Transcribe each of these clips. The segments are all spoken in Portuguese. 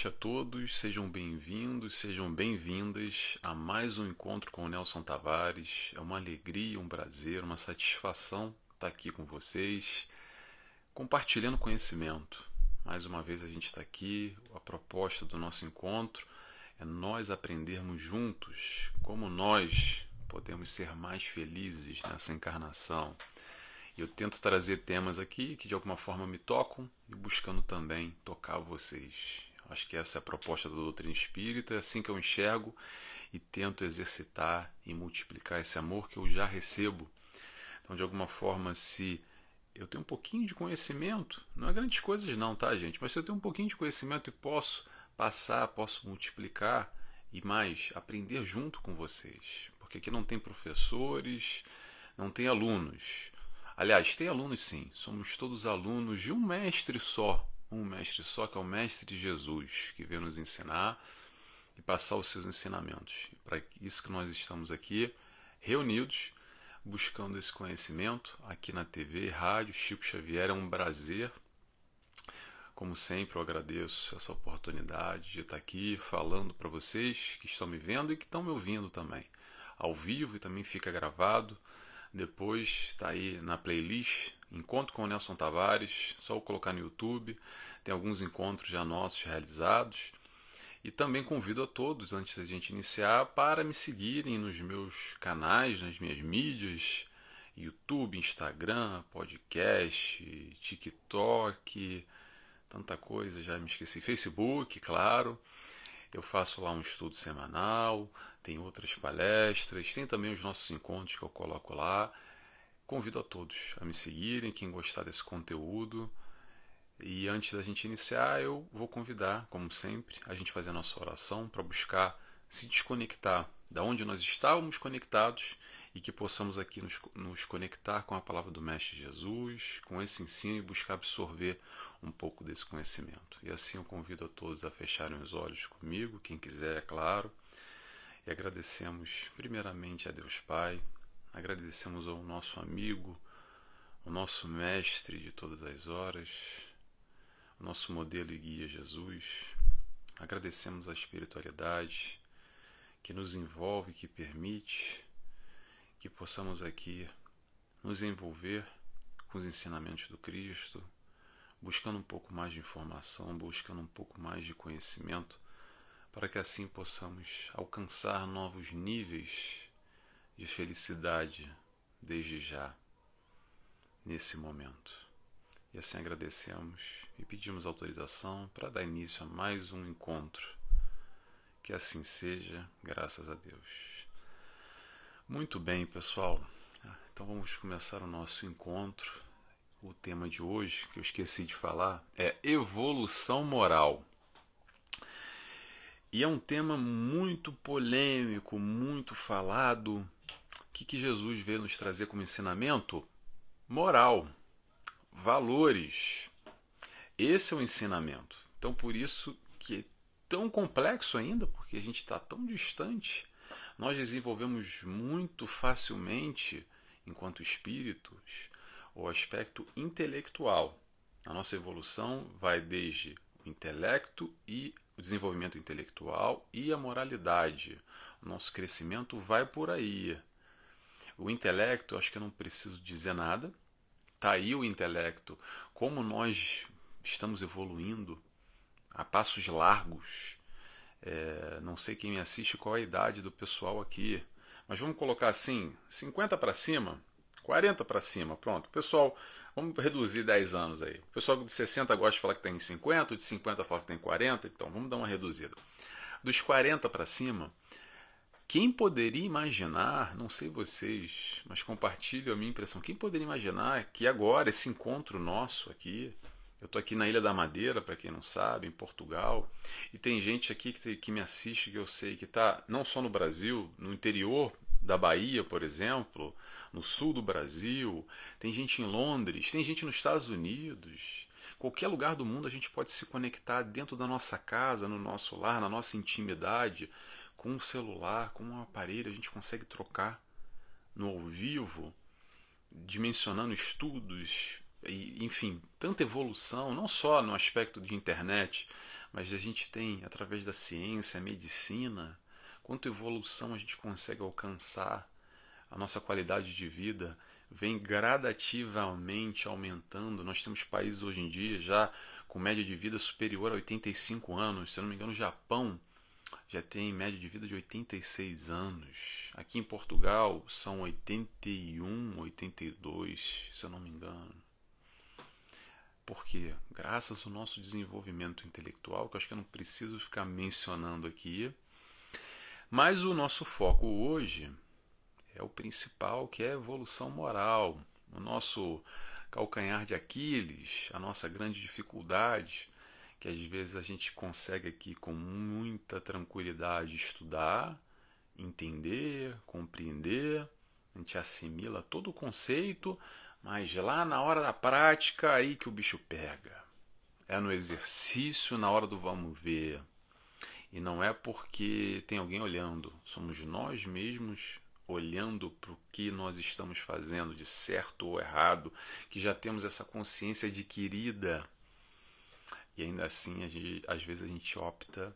Boa noite a todos, sejam bem-vindos, sejam bem-vindas a mais um encontro com o Nelson Tavares. É uma alegria, um prazer, uma satisfação estar aqui com vocês, compartilhando conhecimento. Mais uma vez a gente está aqui, a proposta do nosso encontro é nós aprendermos juntos como nós podemos ser mais felizes nessa encarnação. Eu tento trazer temas aqui que de alguma forma me tocam e buscando também tocar vocês. Acho que essa é a proposta da doutrina espírita, é assim que eu enxergo e tento exercitar e multiplicar esse amor que eu já recebo. Então, de alguma forma, se eu tenho um pouquinho de conhecimento, não é grandes coisas não, tá, gente? Mas se eu tenho um pouquinho de conhecimento e posso passar, posso multiplicar e mais, aprender junto com vocês. Porque aqui não tem professores, não tem alunos. Aliás, tem alunos sim, somos todos alunos de um mestre só, que é o mestre Jesus, que veio nos ensinar e passar os seus ensinamentos. Para isso que nós estamos aqui, reunidos, buscando esse conhecimento, aqui na TV e rádio Chico Xavier. É um prazer, como sempre, eu agradeço essa oportunidade de estar aqui falando para vocês que estão me vendo e que estão me ouvindo também, ao vivo, e também fica gravado, depois está aí na playlist, Encontro com o Nelson Tavares, só colocar no YouTube, tem alguns encontros já nossos realizados. E também convido a todos, antes da gente iniciar, para me seguirem nos meus canais, nas minhas mídias, YouTube, Instagram, podcast, TikTok, tanta coisa, já me esqueci, Facebook, claro. Eu faço lá um estudo semanal, tem outras palestras, tem também os nossos encontros que eu coloco lá. Convido a todos a me seguirem, quem gostar desse conteúdo. E antes da gente iniciar, eu vou convidar, como sempre, a gente fazer a nossa oração para buscar se desconectar da onde nós estávamos conectados e que possamos aqui nos conectar com a palavra do Mestre Jesus, com esse ensino e buscar absorver um pouco desse conhecimento. E assim eu convido a todos a fecharem os olhos comigo, quem quiser, é claro. E agradecemos primeiramente a Deus Pai, agradecemos ao nosso amigo, o nosso mestre de todas as horas, o nosso modelo e guia Jesus. Agradecemos a espiritualidade que nos envolve, que permite que possamos aqui nos envolver com os ensinamentos do Cristo, buscando um pouco mais de informação, buscando um pouco mais de conhecimento, para que assim possamos alcançar novos níveis de felicidade desde já, nesse momento. E assim agradecemos e pedimos autorização para dar início a mais um encontro. Que assim seja, graças a Deus. Muito bem, pessoal. Então vamos começar o nosso encontro. O tema de hoje, que eu esqueci de falar, é evolução moral. E é um tema muito polêmico, muito falado. O que Jesus veio nos trazer como ensinamento? Moral, valores. Esse é o ensinamento. Então, por isso que é tão complexo ainda, porque a gente está tão distante, nós desenvolvemos muito facilmente, enquanto espíritos, o aspecto intelectual. A nossa evolução vai desde o intelecto e o desenvolvimento intelectual e a moralidade. O nosso crescimento vai por aí. O intelecto, acho que eu não preciso dizer nada. Está aí o intelecto. Como nós estamos evoluindo a passos largos. Não sei quem me assiste, qual a idade do pessoal aqui. Mas vamos colocar assim, 50 para cima, 40 para cima, pronto. Pessoal, vamos reduzir 10 anos aí. O pessoal de 60 gosta de falar que tem 50, de 50 fala que tem 40, então vamos dar uma reduzida. Dos 40 para cima... Quem poderia imaginar, não sei vocês, mas compartilho a minha impressão, quem poderia imaginar que agora, esse encontro nosso aqui, eu estou aqui na Ilha da Madeira, para quem não sabe, em Portugal, e tem gente aqui que me assiste, que eu sei que está não só no Brasil, no interior da Bahia, por exemplo, no sul do Brasil, tem gente em Londres, tem gente nos Estados Unidos, qualquer lugar do mundo a gente pode se conectar dentro da nossa casa, no nosso lar, na nossa intimidade, com um celular, com um aparelho, a gente consegue trocar no ao vivo, dimensionando estudos, e, enfim, tanta evolução, não só no aspecto de internet, Mas a gente tem, através da ciência, medicina, quanta evolução a gente consegue alcançar. A nossa qualidade de vida vem gradativamente aumentando. Nós temos países hoje em dia já com média de vida superior a 85 anos. Se eu não me engano, o Japão já tem média de vida de 86 anos. Aqui em Portugal são 81, 82, se eu não me engano. Por quê? Graças ao nosso desenvolvimento intelectual, que eu acho que eu não preciso ficar mencionando aqui. Mas o nosso foco hoje é o principal, que é a evolução moral. O nosso calcanhar de Aquiles, a nossa grande dificuldade, que às vezes a gente consegue aqui com muita tranquilidade estudar, entender, compreender, a gente assimila todo o conceito, mas lá na hora da prática aí que o bicho pega. É no exercício, na hora do vamos ver. E não é porque tem alguém olhando, somos nós mesmos olhando para o que nós estamos fazendo de certo ou errado, que já temos essa consciência adquirida. E ainda assim, às vezes a gente opta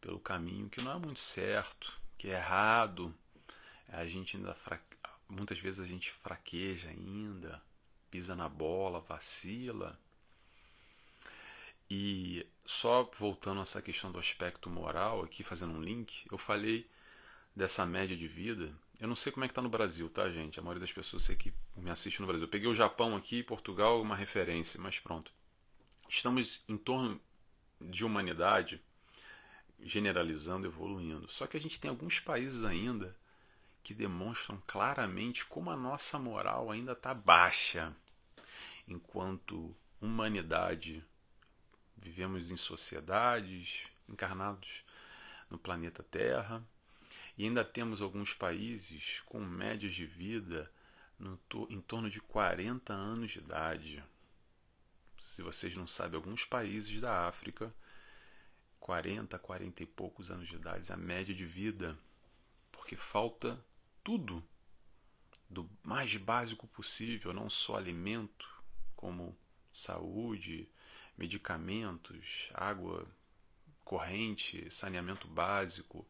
pelo caminho que não é muito certo, que é errado. A gente ainda muitas vezes a gente fraqueja ainda, pisa na bola, vacila. E só voltando a essa questão do aspecto moral, aqui fazendo um link, eu falei dessa média de vida. Eu não sei como é que tá no Brasil, tá, gente? A maioria das pessoas sei que me assiste no Brasil. Eu peguei o Japão aqui, Portugal, uma referência, mas pronto. Estamos em torno de humanidade, generalizando, evoluindo. Só que a gente tem alguns países ainda que demonstram claramente como a nossa moral ainda está baixa. Enquanto humanidade, vivemos em sociedades, encarnados no planeta Terra, e ainda temos alguns países com médias de vida em torno de 40 anos de idade. Se vocês não sabem, alguns países da África, 40, 40 e poucos anos de idade, a média de vida, porque falta tudo, do mais básico possível, não só alimento, como saúde, medicamentos, água corrente, saneamento básico.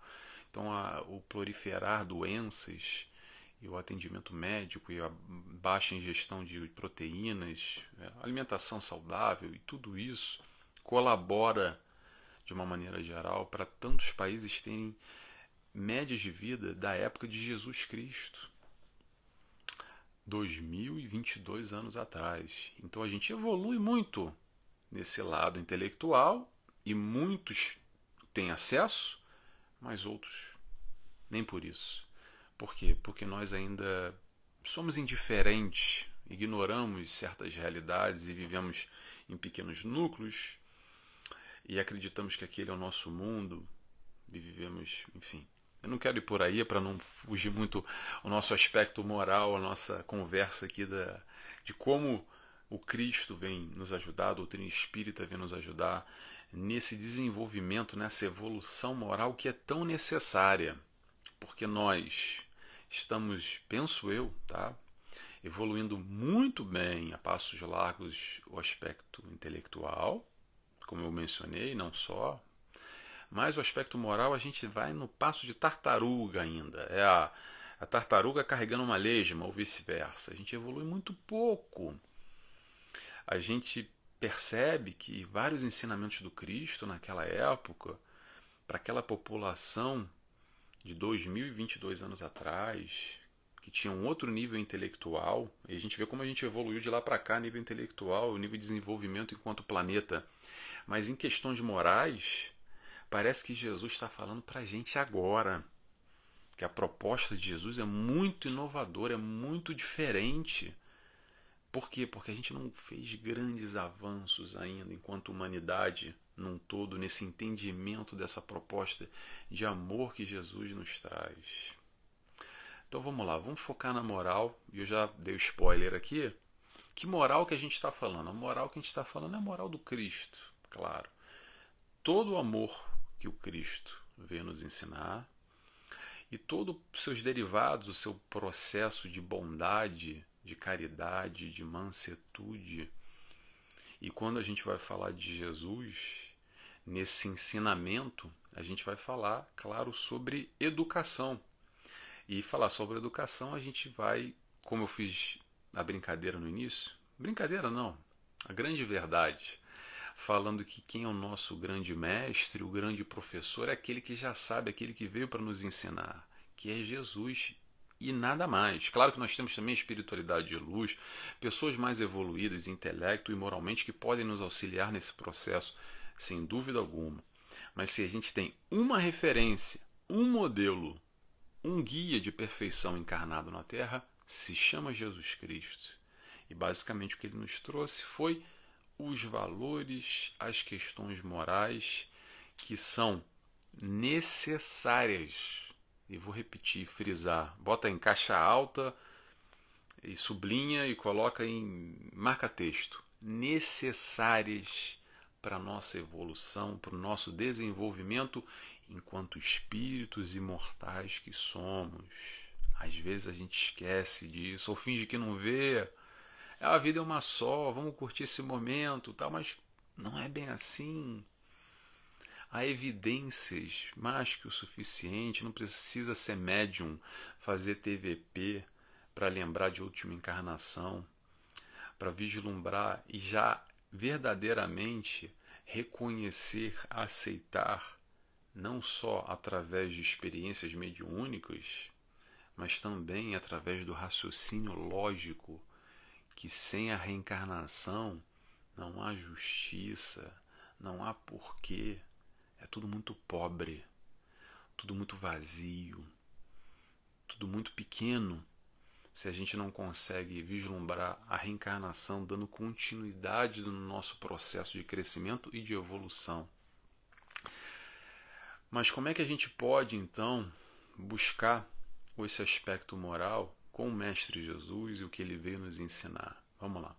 Então, o proliferar doenças e o atendimento médico e a baixa ingestão de proteínas, alimentação saudável e tudo isso colabora de uma maneira geral para tantos países terem médias de vida da época de Jesus Cristo, 2022 anos atrás. Então a gente evolui muito nesse lado intelectual e muitos têm acesso, mas outros nem por isso. Por quê? Porque nós ainda somos indiferentes, ignoramos certas realidades e vivemos em pequenos núcleos e acreditamos que aquele é o nosso mundo e vivemos, enfim. Eu não quero ir por aí para não fugir muito o nosso aspecto moral, a nossa conversa aqui de como o Cristo vem nos ajudar, a doutrina espírita vem nos ajudar nesse desenvolvimento, nessa evolução moral que é tão necessária. Porque nós estamos, penso eu, tá, evoluindo muito bem a passos largos o aspecto intelectual, como eu mencionei, não só, mas o aspecto moral a gente vai no passo de tartaruga ainda. É a tartaruga carregando uma lesma ou vice-versa. A gente evolui muito pouco. A gente percebe que vários ensinamentos do Cristo naquela época, para aquela população de 2022 anos atrás, que tinha um outro nível intelectual, e a gente vê como a gente evoluiu de lá para cá, nível intelectual, nível de desenvolvimento enquanto planeta. Mas em questões morais, parece que Jesus está falando para a gente agora, que a proposta de Jesus é muito inovadora, é muito diferente. Por quê? Porque a gente não fez grandes avanços ainda enquanto humanidade num todo, nesse entendimento dessa proposta de amor que Jesus nos traz. Então vamos lá, vamos focar na moral, e eu já dei o spoiler aqui. Que moral que a gente está falando? A moral que a gente está falando é a moral do Cristo, claro. Todo o amor que o Cristo veio nos ensinar, e todos os seus derivados, o seu processo de bondade, de caridade, de mansetude. E quando a gente vai falar de Jesus, Nesse ensinamento, a gente vai falar, claro, sobre educação. E falar sobre educação, a gente vai, como eu fiz a brincadeira no início, brincadeira não, a grande verdade, falando que quem é o nosso grande mestre, o grande professor, é aquele que já sabe, aquele que veio para nos ensinar, que é Jesus e nada mais. Claro que nós temos também espiritualidade de luz, pessoas mais evoluídas, intelecto e moralmente, que podem nos auxiliar nesse processo, sem dúvida alguma. Mas se a gente tem uma referência, um modelo, um guia de perfeição encarnado na Terra, se chama Jesus Cristo. E basicamente o que ele nos trouxe foi os valores, as questões morais que são necessárias. E vou repetir, frisar, bota em caixa alta e sublinha e coloca em marca-texto. Necessárias para a nossa evolução, para o nosso desenvolvimento enquanto espíritos imortais que somos. Às vezes a gente esquece disso, ou finge que não vê. A vida é uma só, vamos curtir esse momento, tal, mas não é bem assim. Há evidências mais que o suficiente, não precisa ser médium, fazer TVP para lembrar de última encarnação, para vislumbrar e já verdadeiramente reconhecer, aceitar, não só através de experiências mediúnicas, mas também através do raciocínio lógico, que sem a reencarnação não há justiça, não há porquê, é tudo muito pobre, tudo muito vazio, tudo muito pequeno. Se a gente não consegue vislumbrar a reencarnação dando continuidade no nosso processo de crescimento e de evolução. Mas como é que a gente pode, então, buscar esse aspecto moral com o Mestre Jesus e o que ele veio nos ensinar? Vamos lá.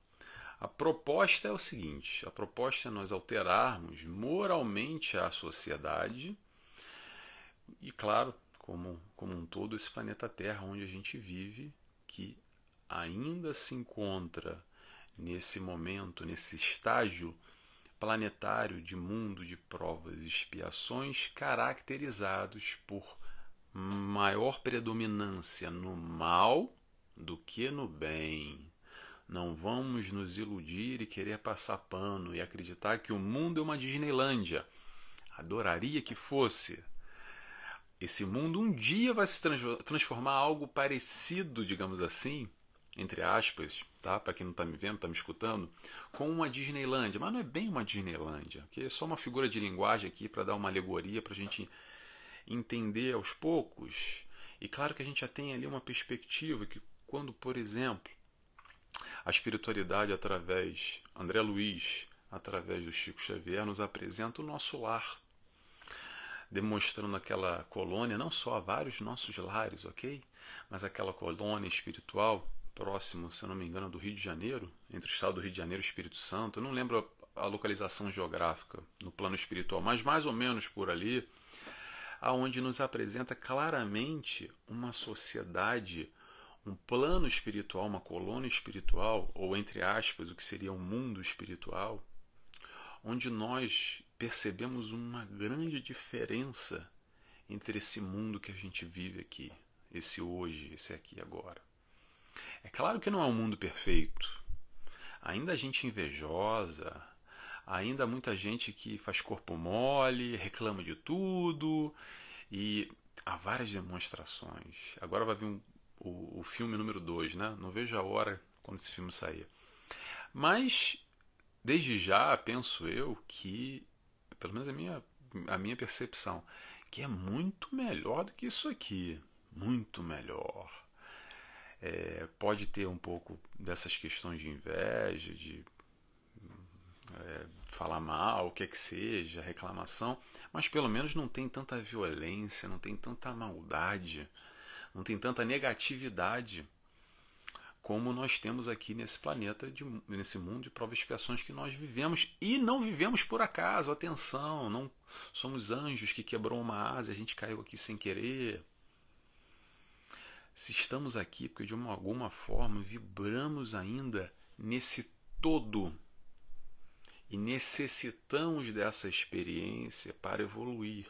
A proposta é o seguinte, a proposta é nós alterarmos moralmente a sociedade e, claro, como um todo, esse planeta Terra onde a gente vive, que ainda se encontra nesse momento, nesse estágio planetário de mundo de provas e expiações, caracterizados por maior predominância no mal do que no bem. Não vamos nos iludir e querer passar pano e acreditar que o mundo é uma Disneylândia. Adoraria que fosse. Esse mundo um dia vai se transformar em algo parecido, digamos assim, entre aspas, tá? Para quem não está me vendo, está me escutando, com uma Disneylândia. Mas não é bem uma Disneylândia, okay? É só uma figura de linguagem aqui para dar uma alegoria, para a gente entender aos poucos. E claro que a gente já tem ali uma perspectiva que quando, por exemplo, a espiritualidade através André Luiz, através do Chico Xavier, nos apresenta o nosso lar, demonstrando aquela colônia, não só a vários nossos lares, ok? Mas aquela colônia espiritual, próximo, se não me engano, do Rio de Janeiro, entre o estado do Rio de Janeiro e Espírito Santo, eu não lembro a localização geográfica no plano espiritual, mas mais ou menos por ali, aonde nos apresenta claramente uma sociedade, um plano espiritual, uma colônia espiritual, ou entre aspas, o que seria um mundo espiritual, onde nós percebemos uma grande diferença entre esse mundo que a gente vive aqui, esse hoje, esse aqui e agora. É claro que não é um mundo perfeito. Ainda há gente invejosa, ainda há muita gente que faz corpo mole, reclama de tudo, e há várias demonstrações. Agora vai vir o filme número 2, né? Não vejo a hora quando esse filme sair. Mas desde já, penso eu que, pelo menos a minha percepção, que é muito melhor do que isso aqui. Muito melhor. É, pode ter um pouco dessas questões de inveja, de falar mal, o que é que seja, reclamação, mas pelo menos não tem tanta violência, não tem tanta maldade, não tem tanta negatividade como nós temos aqui nesse planeta, nesse mundo de provas e expiações que nós vivemos. E não vivemos por acaso, atenção, não somos anjos que quebrou uma asa e a gente caiu aqui sem querer. Se estamos aqui, porque de alguma forma vibramos ainda nesse todo e necessitamos dessa experiência para evoluir.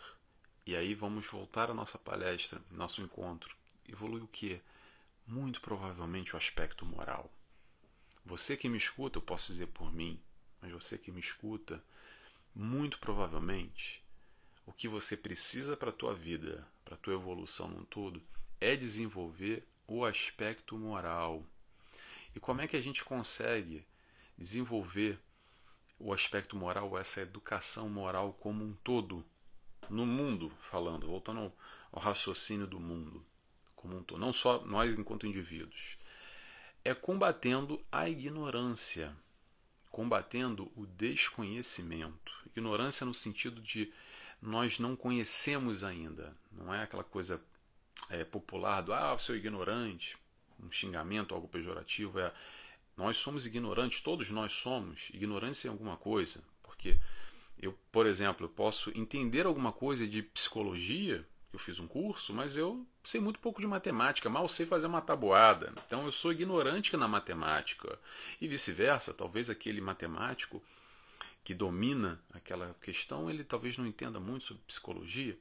E aí vamos voltar à nossa palestra, nosso encontro. Evoluir o quê? Muito provavelmente o aspecto moral. Você que me escuta, eu posso dizer por mim, mas você que me escuta, muito provavelmente o que você precisa para a tua vida, para a tua evolução num todo, é desenvolver o aspecto moral. E como é que a gente consegue desenvolver o aspecto moral, essa educação moral como um todo, no mundo falando, voltando ao raciocínio do mundo como um todo, não só nós enquanto indivíduos? É combatendo a ignorância, combatendo o desconhecimento. Ignorância no sentido de nós não conhecemos ainda, não é aquela coisa popular do "ah, seu ignorante", um xingamento, algo pejorativo. É, nós somos ignorantes, todos nós somos ignorantes em alguma coisa, porque eu, por exemplo, posso entender alguma coisa de psicologia, eu fiz um curso, mas eu sei muito pouco de matemática, mal sei fazer uma tabuada, então eu sou ignorante na matemática, e vice-versa. Talvez aquele matemático que domina aquela questão, ele talvez não entenda muito sobre psicologia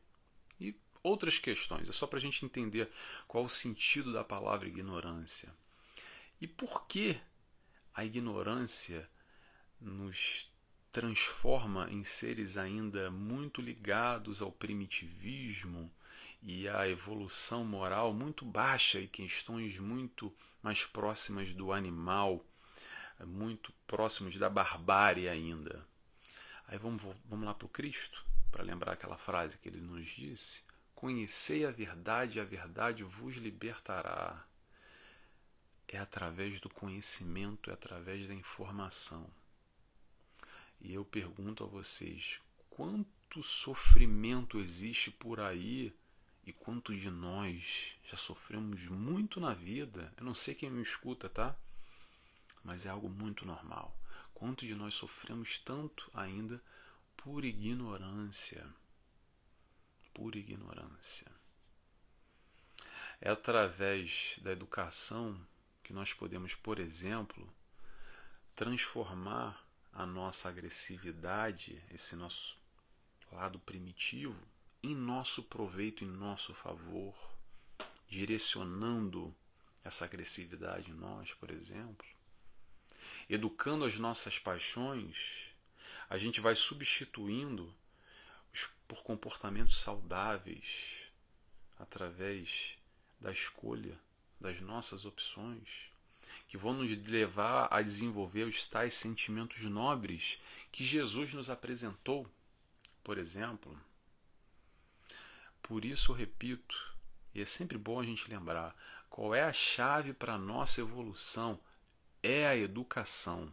e outras questões. É só para a gente entender qual o sentido da palavra ignorância. E por que a ignorância nos transforma em seres ainda muito ligados ao primitivismo e à evolução moral muito baixa e questões muito mais próximas do animal, muito próximos da barbárie ainda. Aí vamos lá para o Cristo, para lembrar aquela frase que ele nos disse: "Conhecei a verdade vos libertará." É através do conhecimento, é através da informação. E eu pergunto a vocês, quanto sofrimento existe por aí e quanto de nós já sofremos muito na vida? Eu não sei quem me escuta, tá? Mas é algo muito normal. Quanto de nós sofremos tanto ainda por ignorância? Por ignorância. É através da educação que nós podemos, por exemplo, transformar a nossa agressividade, esse nosso lado primitivo, em nosso proveito, em nosso favor, direcionando essa agressividade em nós, por exemplo. Educando as nossas paixões, a gente vai substituindo por comportamentos saudáveis através da escolha das nossas opções, que vão nos levar a desenvolver os tais sentimentos nobres que Jesus nos apresentou, por exemplo. Por isso eu repito, e é sempre bom a gente lembrar, qual é a chave para a nossa evolução? É a educação.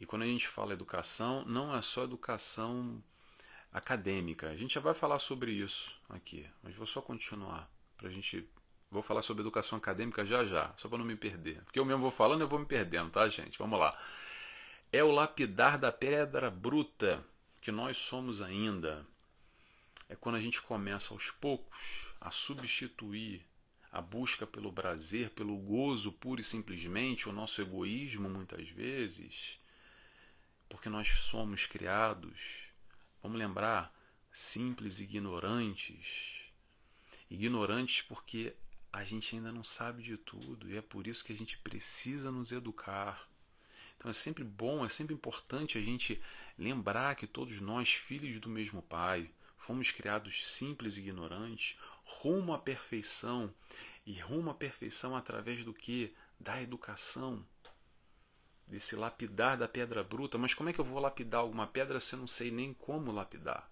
E quando a gente fala educação, não é só educação acadêmica. A gente já vai falar sobre isso aqui, mas vou só continuar para a gente... Vou falar sobre educação acadêmica já já, só para não me perder. Porque eu mesmo vou falando e eu vou me perdendo, tá, gente? Vamos lá. É o lapidar da pedra bruta que nós somos ainda. É quando a gente começa aos poucos a substituir a busca pelo prazer, pelo gozo puro e simplesmente, o nosso egoísmo muitas vezes, porque nós somos criados, vamos lembrar, simples e ignorantes. Ignorantes porque a gente ainda não sabe de tudo, e é por isso que a gente precisa nos educar. Então é sempre bom, é sempre importante a gente lembrar que todos nós, filhos do mesmo pai, fomos criados simples e ignorantes, rumo à perfeição. E rumo à perfeição através do quê? Da educação. Desse lapidar da pedra bruta. Mas como é que eu vou lapidar alguma pedra se eu não sei nem como lapidar?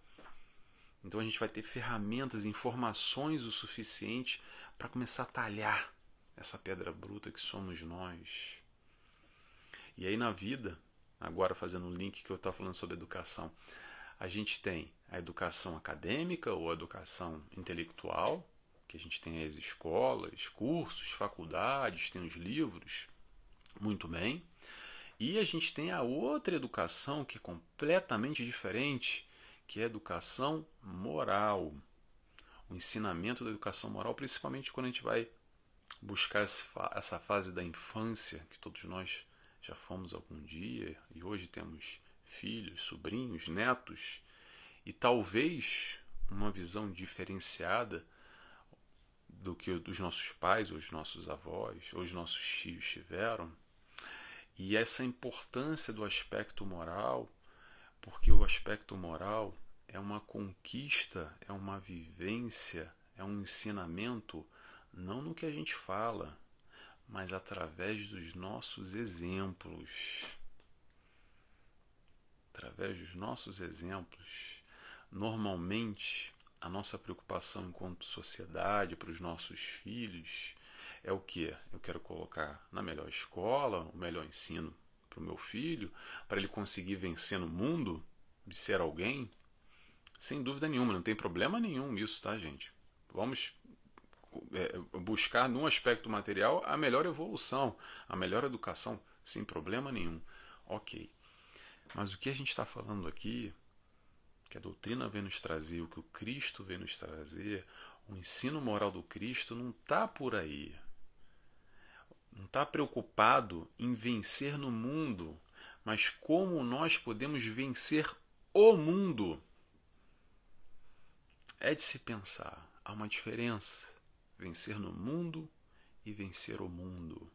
Então a gente vai ter ferramentas, informações o suficiente para começar a talhar essa pedra bruta que somos nós. E aí na vida, agora fazendo um link que eu estava falando sobre educação, a gente tem a educação acadêmica ou a educação intelectual, que a gente tem as escolas, cursos, faculdades, tem os livros, muito bem. E a gente tem a outra educação que é completamente diferente, que é a educação moral. O ensinamento da educação moral, principalmente quando a gente vai buscar essa fase da infância, que todos nós já fomos algum dia e hoje temos filhos, sobrinhos, netos, e talvez uma visão diferenciada do que os nossos pais, ou os nossos avós, ou os nossos tios tiveram. E essa importância do aspecto moral, porque o aspecto moral é uma conquista, é uma vivência, é um ensinamento, não no que a gente fala, mas através dos nossos exemplos. Através dos nossos exemplos. Normalmente, a nossa preocupação enquanto sociedade, para os nossos filhos, é o quê? Eu quero colocar na melhor escola, o melhor ensino para o meu filho, para ele conseguir vencer no mundo, de ser alguém. Sem dúvida nenhuma, não tem problema nenhum isso, tá, gente? Vamos buscar, num aspecto material, a melhor evolução, a melhor educação, sem problema nenhum. Ok. Mas o que a gente está falando aqui, que a doutrina vem nos trazer, o que o Cristo vem nos trazer, o ensino moral do Cristo não está por aí. Não está preocupado em vencer no mundo, mas como nós podemos vencer o mundo. É de se pensar, há uma diferença, vencer no mundo e vencer o mundo.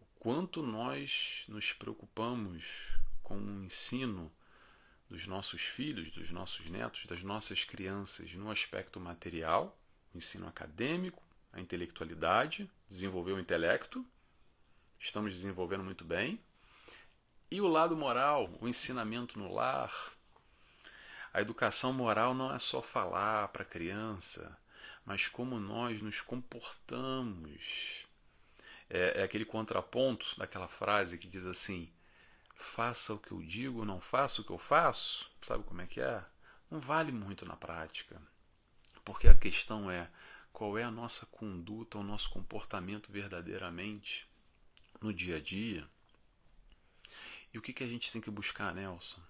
O quanto nós nos preocupamos com o ensino dos nossos filhos, dos nossos netos, das nossas crianças no aspecto material, o ensino acadêmico, a intelectualidade, desenvolver o intelecto, estamos desenvolvendo muito bem, e o lado moral, o ensinamento no lar. A educação moral não é só falar para a criança, mas como nós nos comportamos. É aquele contraponto daquela frase que diz assim, faça o que eu digo, não faça o que eu faço. Sabe como é que é? Não vale muito na prática. Porque a questão é, qual é a nossa conduta, o nosso comportamento verdadeiramente no dia a dia? E o que a gente tem que buscar, Nelson?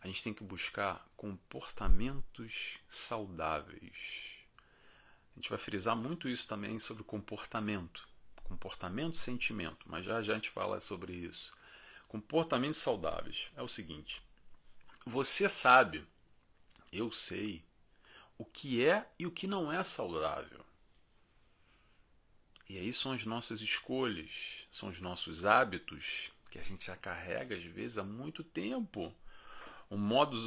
A gente tem que buscar comportamentos saudáveis. A gente vai frisar muito isso também sobre comportamento. Comportamento e sentimento, mas já a gente fala sobre isso. Comportamentos saudáveis é o seguinte. Você sabe, eu sei, o que é e o que não é saudável. E aí são as nossas escolhas, são os nossos hábitos, que a gente já carrega, às vezes, há muito tempo. O modus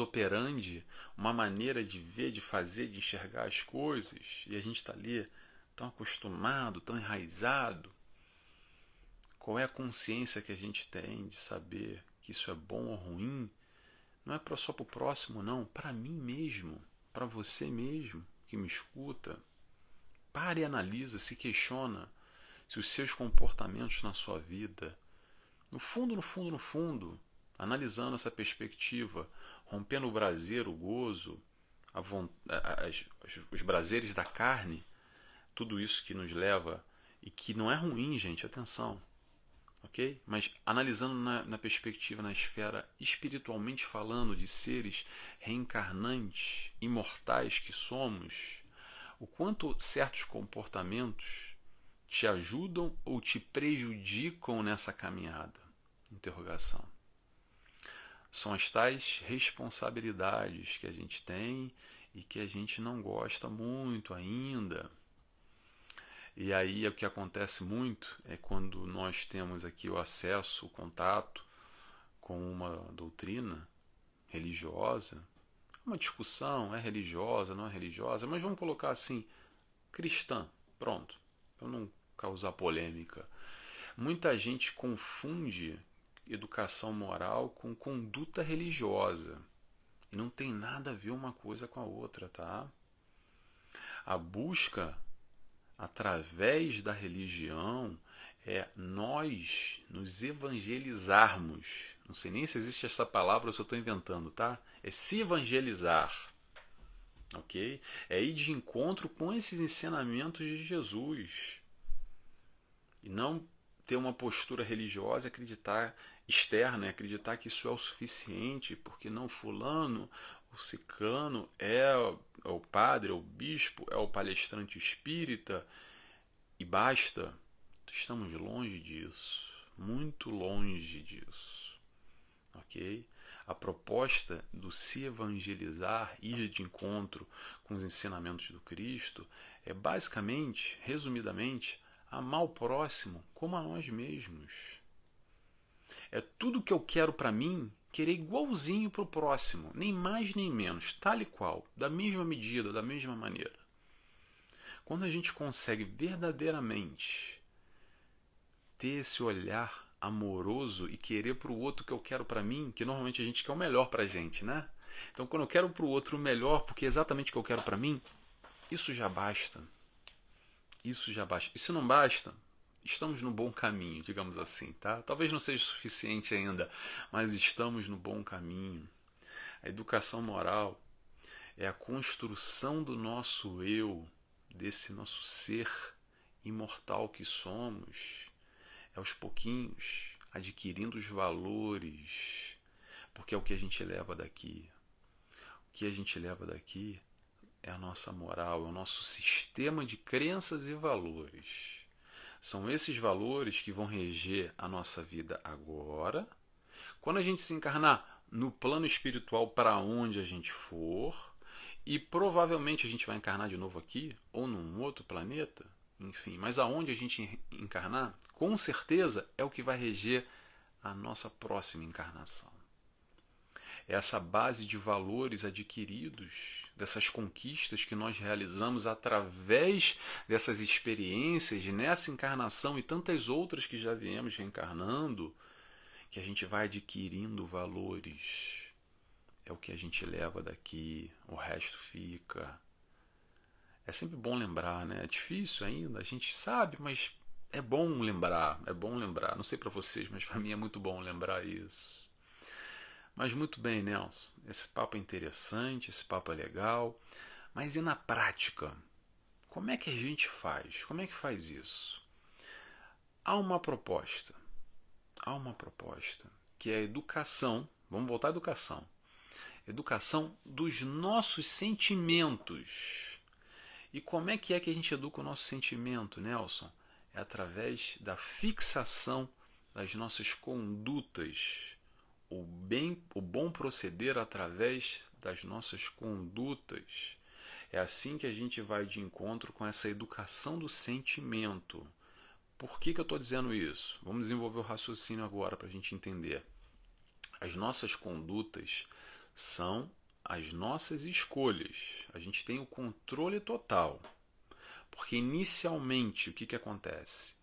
operandi, uma maneira de ver, de fazer, de enxergar as coisas. E a gente está ali tão acostumado, tão enraizado. Qual é a consciência que a gente tem de saber que isso é bom ou ruim? Não é só para o próximo, não. Para mim mesmo, para você mesmo que me escuta. Pare e analisa, se questiona se os seus comportamentos na sua vida, no fundo, no fundo, no fundo, analisando essa perspectiva, rompendo o prazer, o gozo, os prazeres da carne, tudo isso que nos leva, e que não é ruim, gente, atenção, ok? Mas analisando na perspectiva, na esfera espiritualmente falando, de seres reencarnantes, imortais que somos, o quanto certos comportamentos te ajudam ou te prejudicam nessa caminhada? Interrogação. São as tais responsabilidades que a gente tem e que a gente não gosta muito ainda. E aí o que acontece muito é quando nós temos aqui o acesso, o contato com uma doutrina religiosa, uma discussão, é religiosa, não é religiosa, mas vamos colocar assim, cristã, pronto, para não causar polêmica. Muita gente confunde educação moral com conduta religiosa. E não tem nada a ver uma coisa com a outra, tá? A busca através da religião é nós nos evangelizarmos. Não sei nem se existe essa palavra ou se eu estou inventando, tá? É se evangelizar. Ok? É ir de encontro com esses ensinamentos de Jesus. E não ter uma postura religiosa, acreditar externa, acreditar que isso é o suficiente, porque não fulano, o ciclano, é o padre, é o bispo, é o palestrante espírita, e basta. Estamos longe disso. muito longe disso, ok? A proposta do se evangelizar, ir de encontro com os ensinamentos do Cristo, é basicamente, resumidamente, amar o próximo como a nós mesmos. É tudo que eu quero para mim, querer igualzinho para o próximo, nem mais nem menos, tal e qual, da mesma medida, da mesma maneira. Quando a gente consegue verdadeiramente ter esse olhar amoroso e querer para o outro que eu quero para mim, que normalmente a gente quer o melhor para a gente, né? Então, quando eu quero para o outro o melhor, porque é exatamente o que eu quero para mim, isso já basta. Isso já basta. E se não basta, estamos no bom caminho, digamos assim, tá? Talvez não seja suficiente ainda, mas estamos no bom caminho. A educação moral é a construção do nosso eu, desse nosso ser imortal que somos, é aos pouquinhos, adquirindo os valores, porque é o que a gente leva daqui. O que a gente leva daqui é a nossa moral, é o nosso sistema de crenças e valores. São esses valores que vão reger a nossa vida agora. Quando a gente se encarnar no plano espiritual para onde a gente for, e provavelmente a gente vai encarnar de novo aqui, ou num outro planeta, enfim, mas aonde a gente encarnar, com certeza é o que vai reger a nossa próxima encarnação. Essa base de valores adquiridos, dessas conquistas que nós realizamos através dessas experiências, nessa encarnação e tantas outras que já viemos reencarnando, que a gente vai adquirindo valores. É o que a gente leva daqui, o resto fica. É sempre bom lembrar, né? É difícil ainda, a gente sabe, mas é bom lembrar, é bom lembrar. Não sei para vocês, mas para mim é muito bom lembrar isso. Mas muito bem, Nelson, esse papo é interessante, esse papo é legal, mas e na prática? Como é que a gente faz? Como é que faz isso? Há uma proposta, que é a educação, vamos voltar à educação, educação dos nossos sentimentos. E como é que a gente educa o nosso sentimento, Nelson? É através da fixação das nossas condutas, o bom proceder através das nossas condutas. É assim que a gente vai de encontro com essa educação do sentimento. Por que eu estou dizendo isso? Vamos desenvolver o raciocínio agora para a gente entender. As nossas condutas são as nossas escolhas. A gente tem o controle total. Porque inicialmente, o que acontece?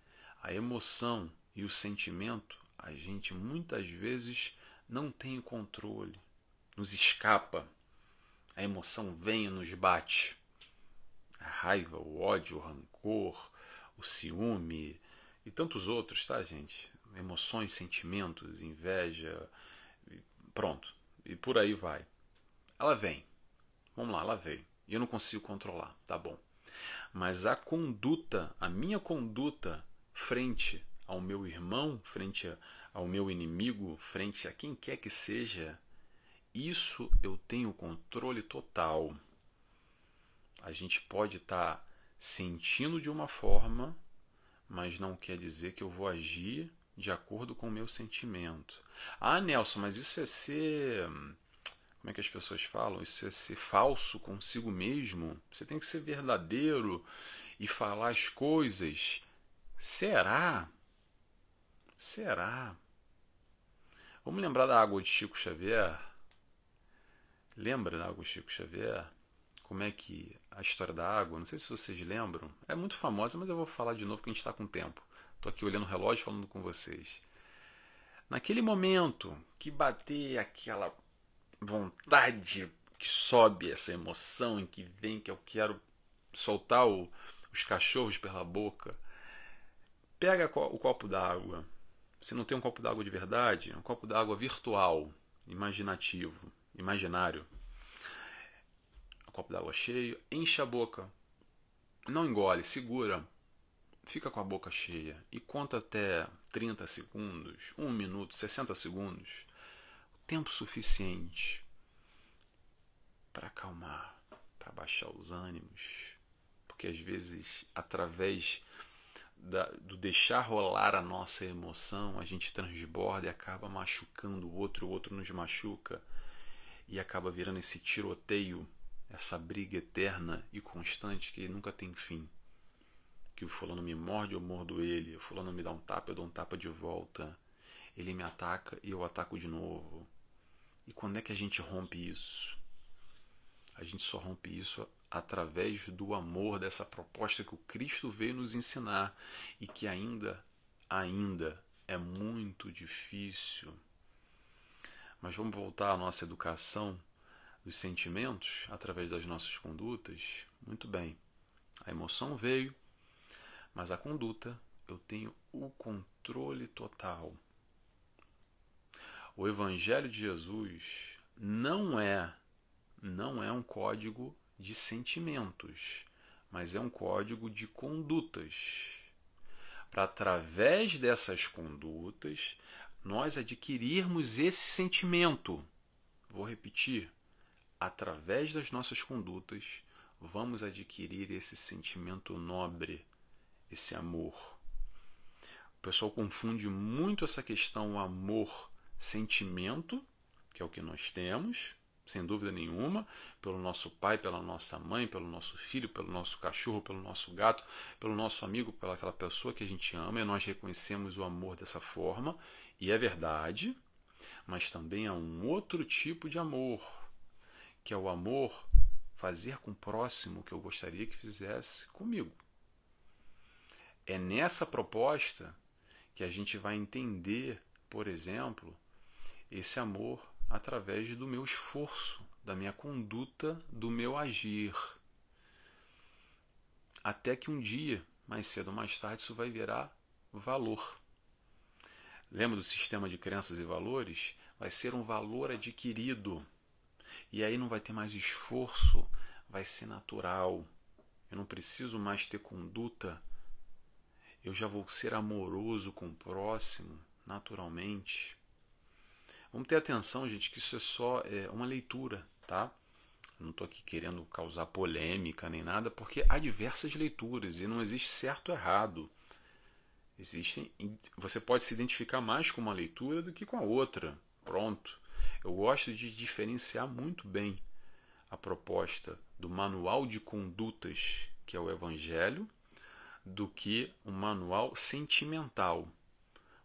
A emoção e o sentimento, a gente muitas vezes não tem o controle, nos escapa, a emoção vem e nos bate, a raiva, o ódio, o rancor, o ciúme e tantos outros, tá, gente? Emoções, sentimentos, inveja, pronto, e por aí vai. Ela vem, vamos lá, ela veio, e eu não consigo controlar, tá bom. Mas a conduta, a minha conduta frente ao meu irmão, frente ao meu inimigo, frente a quem quer que seja, isso eu tenho controle total. A gente pode estar sentindo de uma forma, mas não quer dizer que eu vou agir de acordo com o meu sentimento. Ah, Nelson, mas isso é ser... Como é que as pessoas falam? Isso é ser falso consigo mesmo. Você tem que ser verdadeiro e falar as coisas. Será? Será? Vamos lembrar da água de Chico Xavier? Lembra da água de Chico Xavier? Como é que a história da água? Não sei se vocês lembram. É muito famosa, mas eu vou falar de novo porque a gente está com tempo. Estou aqui olhando o relógio falando com vocês. Naquele momento que bater aquela vontade que sobe, essa emoção em que vem, que eu quero soltar os cachorros pela boca, pega o copo d'água. Se não tem um copo d'água de verdade, um copo d'água virtual, imaginativo, imaginário. O copo d'água cheio, enche a boca. Não engole, segura. Fica com a boca cheia e conta até 30 segundos, 1 minuto, 60 segundos. Tempo suficiente para acalmar, para baixar os ânimos. Porque às vezes, através do deixar rolar a nossa emoção, a gente transborda e acaba machucando o outro nos machuca e acaba virando esse tiroteio, essa briga eterna e constante que nunca tem fim. Que o fulano me morde, eu mordo ele, o fulano me dá um tapa, eu dou um tapa de volta, ele me ataca e eu ataco de novo. E quando é que a gente rompe isso? A gente só rompe isso através do amor, dessa proposta que o Cristo veio nos ensinar e que ainda é muito difícil. Mas vamos voltar à nossa educação dos sentimentos através das nossas condutas? Muito bem, a emoção veio, mas a conduta eu tenho o controle total. O Evangelho de Jesus não é um código de sentimentos, mas é um código de condutas. Para através dessas condutas, nós adquirirmos esse sentimento. Vou repetir. Através das nossas condutas, vamos adquirir esse sentimento nobre, esse amor. O pessoal confunde muito essa questão amor-sentimento, que é o que nós temos, sem dúvida nenhuma, pelo nosso pai, pela nossa mãe, pelo nosso filho, pelo nosso cachorro, pelo nosso gato, pelo nosso amigo, pela aquela pessoa que a gente ama, e nós reconhecemos o amor dessa forma, e é verdade, mas também há um outro tipo de amor, que é o amor fazer com o próximo o que eu gostaria que fizesse comigo. É nessa proposta que a gente vai entender, por exemplo, esse amor através do meu esforço, da minha conduta, do meu agir. Até que um dia, mais cedo ou mais tarde, isso vai virar valor. Lembra do sistema de crenças e valores? Vai ser um valor adquirido. E aí não vai ter mais esforço, vai ser natural. Eu não preciso mais ter conduta. Eu já vou ser amoroso com o próximo, naturalmente. Vamos ter atenção, gente, que isso é só uma leitura, tá? Eu não estou aqui querendo causar polêmica nem nada, porque há diversas leituras e não existe certo ou errado. Existem, você pode se identificar mais com uma leitura do que com a outra. Pronto. Eu gosto de diferenciar muito bem a proposta do manual de condutas, que é o Evangelho, do que um manual sentimental,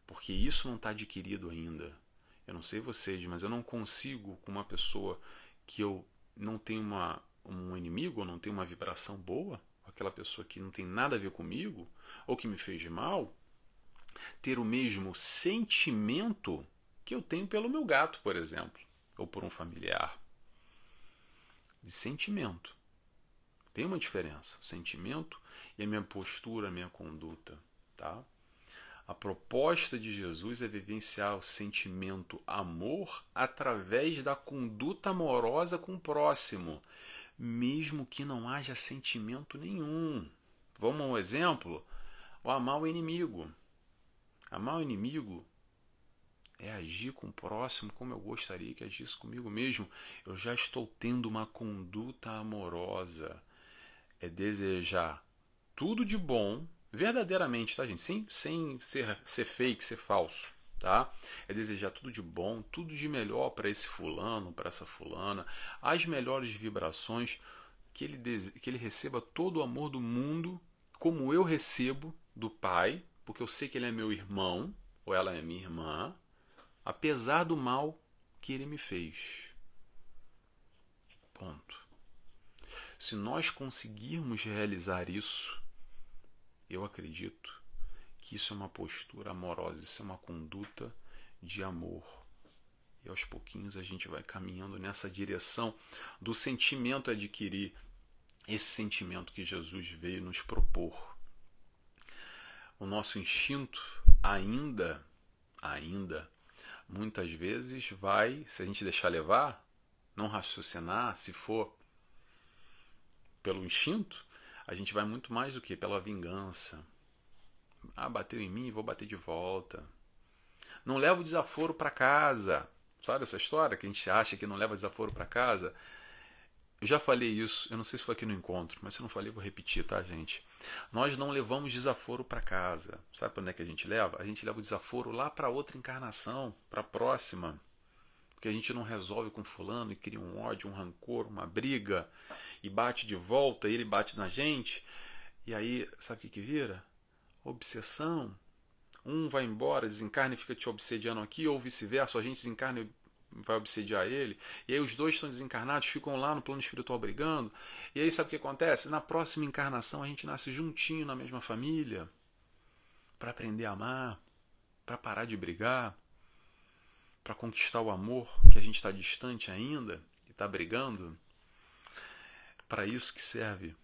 porque isso não está adquirido ainda. Eu não sei vocês, mas eu não consigo com uma pessoa que eu não tenho um inimigo, ou não tenho uma vibração boa, aquela pessoa que não tem nada a ver comigo, ou que me fez mal, ter o mesmo sentimento que eu tenho pelo meu gato, por exemplo, ou por um familiar. De sentimento. Tem uma diferença, o sentimento e a minha postura, a minha conduta, tá? A proposta de Jesus é vivenciar o sentimento amor através da conduta amorosa com o próximo, mesmo que não haja sentimento nenhum. Vamos a um exemplo? O amar o inimigo. Amar o inimigo é agir com o próximo como eu gostaria que agisse comigo mesmo. Eu já estou tendo uma conduta amorosa. É desejar tudo de bom, verdadeiramente, tá, gente? Sem ser fake, ser falso, tá? É desejar tudo de bom, tudo de melhor para esse fulano, para essa fulana, as melhores vibrações, que ele receba todo o amor do mundo, como eu recebo do Pai, porque eu sei que ele é meu irmão, ou ela é minha irmã, apesar do mal que ele me fez. Ponto. Se nós conseguirmos realizar isso, eu acredito que isso é uma postura amorosa, isso é uma conduta de amor. E aos pouquinhos a gente vai caminhando nessa direção do sentimento, adquirir esse sentimento que Jesus veio nos propor. O nosso instinto ainda, muitas vezes vai, se a gente deixar levar, não raciocinar, se for pelo instinto, a gente vai muito mais do que pela vingança. Ah, bateu em mim, vou bater de volta. Não leva o desaforo para casa. Sabe essa história que a gente acha que não leva desaforo para casa? Eu já falei isso, eu não sei se foi aqui no encontro, mas se eu não falei, eu vou repetir, tá, gente? Nós não levamos desaforo para casa. Sabe para onde é que a gente leva? A gente leva o desaforo lá para outra encarnação, para a próxima. Porque a gente não resolve com fulano e cria um ódio, um rancor, uma briga, e bate de volta, e ele bate na gente. E aí, sabe o que vira? Obsessão. Um vai embora, desencarna e fica te obsediando aqui, ou vice-versa, a gente desencarna e vai obsediar ele, e aí os dois estão desencarnados, ficam lá no plano espiritual brigando, e aí sabe o que acontece? Na próxima encarnação a gente nasce juntinho na mesma família, para aprender a amar, para parar de brigar, para conquistar o amor, que a gente está distante ainda, e está brigando. Para isso que serve,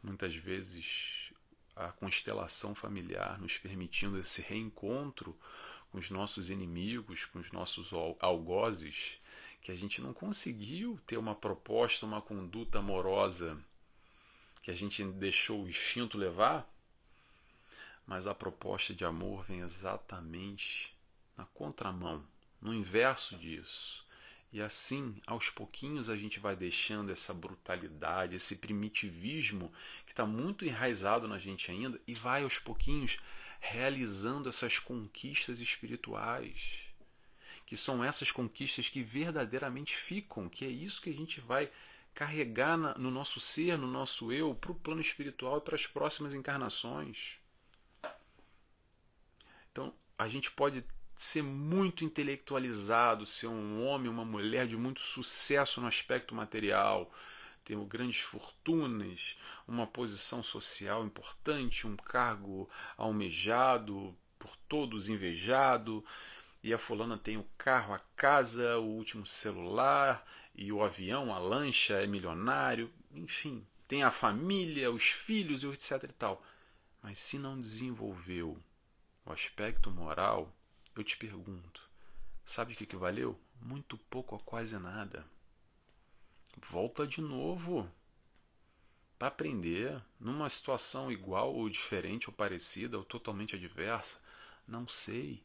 muitas vezes, a constelação familiar, nos permitindo esse reencontro com os nossos inimigos, com os nossos algozes, que a gente não conseguiu ter uma proposta, uma conduta amorosa, que a gente deixou o instinto levar, mas a proposta de amor vem exatamente na contramão, no inverso disso. E assim, aos pouquinhos, a gente vai deixando essa brutalidade, esse primitivismo que está muito enraizado na gente ainda, e vai aos pouquinhos realizando essas conquistas espirituais, que são essas conquistas que verdadeiramente ficam, que é isso que a gente vai carregar no nosso ser, no nosso eu, para o plano espiritual e para as próximas encarnações. Então, a gente pode ser muito intelectualizado, ser um homem, uma mulher de muito sucesso no aspecto material, ter grandes fortunas, uma posição social importante, um cargo almejado, por todos invejado, e a fulana tem o carro, a casa, o último celular, e o avião, a lancha, é milionário, enfim, tem a família, os filhos, etc. e tal. Mas se não desenvolveu o aspecto moral, eu te pergunto, sabe o que valeu? Muito pouco a quase nada. Volta de novo para aprender numa situação igual ou diferente ou parecida ou totalmente adversa. Não sei,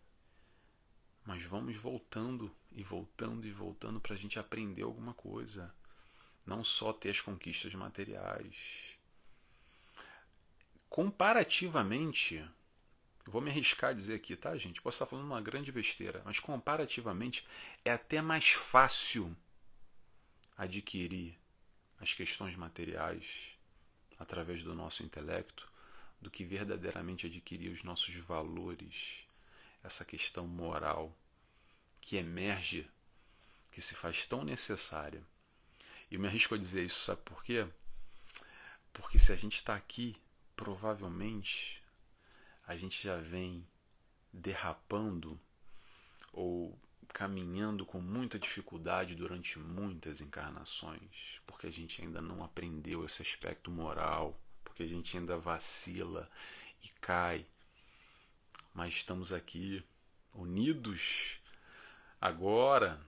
mas vamos voltando e voltando e voltando para a gente aprender alguma coisa. Não só ter as conquistas materiais. Comparativamente, eu vou me arriscar a dizer aqui, tá, gente? Posso estar falando uma grande besteira, mas comparativamente é até mais fácil adquirir as questões materiais através do nosso intelecto do que verdadeiramente adquirir os nossos valores, essa questão moral que emerge, que se faz tão necessária. E eu me arrisco a dizer isso, sabe por quê? Porque se a gente está aqui, provavelmente a gente já vem derrapando ou caminhando com muita dificuldade durante muitas encarnações, porque a gente ainda não aprendeu esse aspecto moral, porque a gente ainda vacila e cai. Mas estamos aqui unidos agora,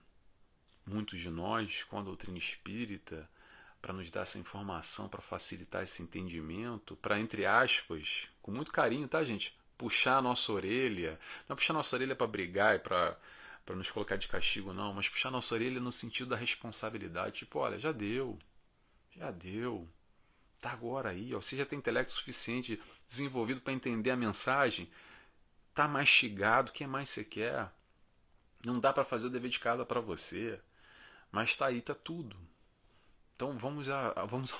muitos de nós, com a doutrina espírita, para nos dar essa informação, para facilitar esse entendimento, para, entre aspas, com muito carinho, tá, gente? Puxar a nossa orelha. Não é puxar a nossa orelha para brigar e para nos colocar de castigo, não, mas puxar nossa orelha no sentido da responsabilidade, tipo, olha, já deu, tá agora aí, ó, você já tem intelecto suficiente desenvolvido para entender a mensagem, tá mastigado, o que mais você quer? Não dá para fazer o dever de casa para você, mas tá aí, tá tudo. Então vamos ao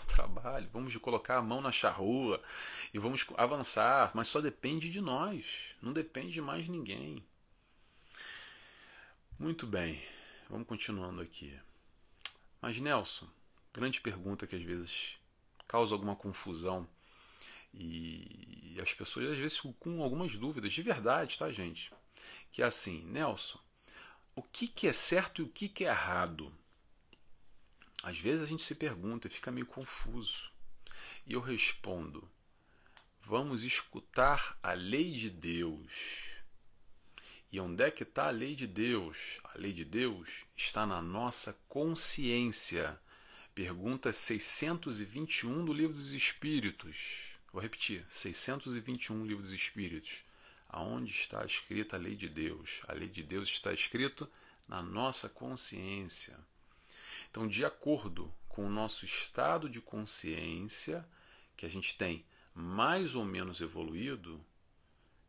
trabalho, vamos colocar a mão na charrua e vamos avançar, mas só depende de nós, não depende de mais ninguém. Muito bem, vamos continuando aqui. Mas Nelson, grande pergunta que às vezes causa alguma confusão e as pessoas às vezes com algumas dúvidas, de verdade, tá, gente? Que é assim, Nelson, o que é certo e o que é errado? Às vezes a gente se pergunta e fica meio confuso. E eu respondo, vamos escutar a lei de Deus. E onde é que está a lei de Deus? A lei de Deus está na nossa consciência. Pergunta 621 do Livro dos Espíritos. Vou repetir, 621 Livro dos Espíritos. Aonde está escrita a lei de Deus? A lei de Deus está escrita na nossa consciência. Então, de acordo com o nosso estado de consciência, que a gente tem mais ou menos evoluído,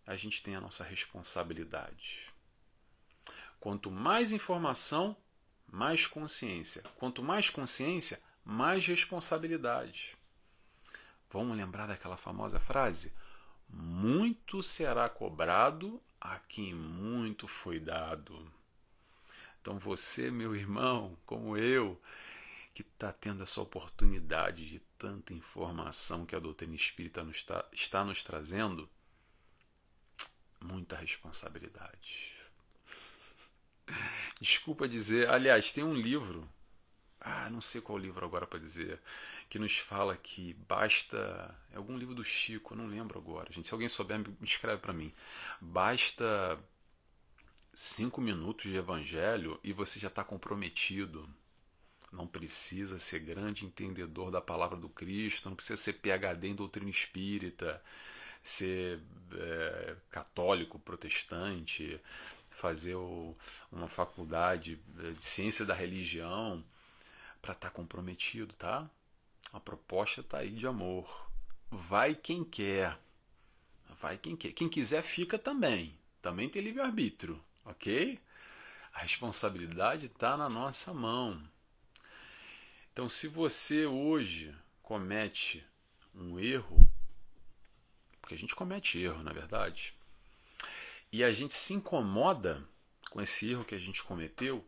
a gente tem a nossa responsabilidade. Quanto mais informação, mais consciência. Quanto mais consciência, mais responsabilidade. Vamos lembrar daquela famosa frase? Muito será cobrado a quem muito foi dado. Então você, meu irmão, como eu, que está tendo essa oportunidade de tanta informação que a doutrina espírita está nos trazendo, muita responsabilidade. Desculpa dizer, aliás, tem um livro, não sei qual livro agora para dizer, que nos fala que basta, é algum livro do Chico, eu não lembro agora, gente, se alguém souber, me escreve para mim, basta 5 minutos de evangelho e você já está comprometido, não precisa ser grande entendedor da palavra do Cristo, não precisa ser PhD em doutrina espírita, ser católico, protestante, fazer uma faculdade de ciência da religião para estar comprometido, tá? A proposta está aí de amor. Vai quem quer. Vai quem quer. Quem quiser fica também. Também tem livre-arbítrio, ok? A responsabilidade está na nossa mão. Então, se você hoje comete um erro, porque a gente comete erro, na verdade, e a gente se incomoda com esse erro que a gente cometeu,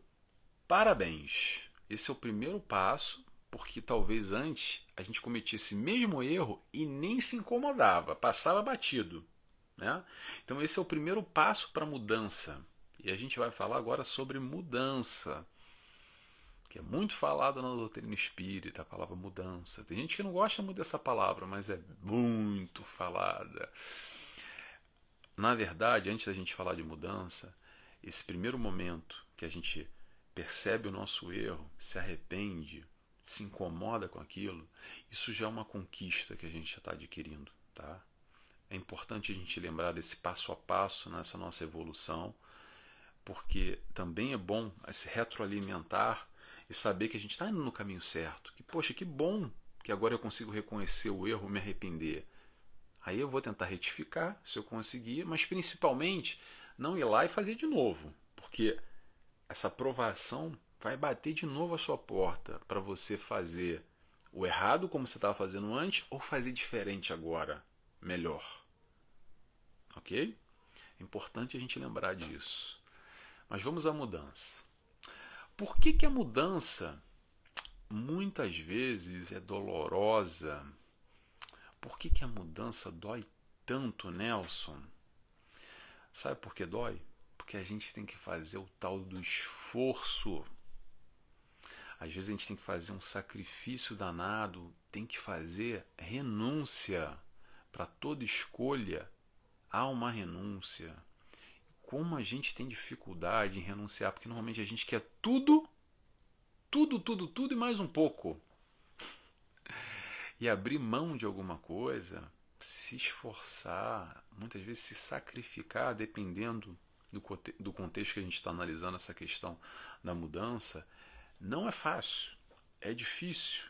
parabéns. Esse é o primeiro passo, porque talvez antes a gente cometia esse mesmo erro e nem se incomodava, passava batido, né? Então esse é o primeiro passo para mudança. E a gente vai falar agora sobre mudança, que é muito falado na doutrina espírita, a palavra mudança. Tem gente que não gosta muito dessa palavra, mas é muito falada. Na verdade, antes da gente falar de mudança, esse primeiro momento que a gente percebe o nosso erro, se arrepende, se incomoda com aquilo, isso já é uma conquista que a gente já está adquirindo, tá? É importante a gente lembrar desse passo a passo nessa nossa evolução, porque também é bom se retroalimentar e saber que a gente está indo no caminho certo. Que, poxa, que bom que agora eu consigo reconhecer o erro, me arrepender. Aí eu vou tentar retificar, se eu conseguir, mas principalmente não ir lá e fazer de novo, porque essa provação vai bater de novo a sua porta para você fazer o errado como você estava fazendo antes ou fazer diferente agora, melhor. Ok? É importante a gente lembrar disso. Mas vamos à mudança. Por que que a mudança muitas vezes é dolorosa? Por que que a mudança dói tanto, Nelson? Sabe por que dói? Porque a gente tem que fazer o tal do esforço. Às vezes a gente tem que fazer um sacrifício danado, tem que fazer renúncia. Para toda escolha há uma renúncia. Como a gente tem dificuldade em renunciar, porque normalmente a gente quer tudo e mais um pouco. E abrir mão de alguma coisa, se esforçar, muitas vezes se sacrificar, dependendo do contexto que a gente está analisando essa questão da mudança, não é fácil, é difícil,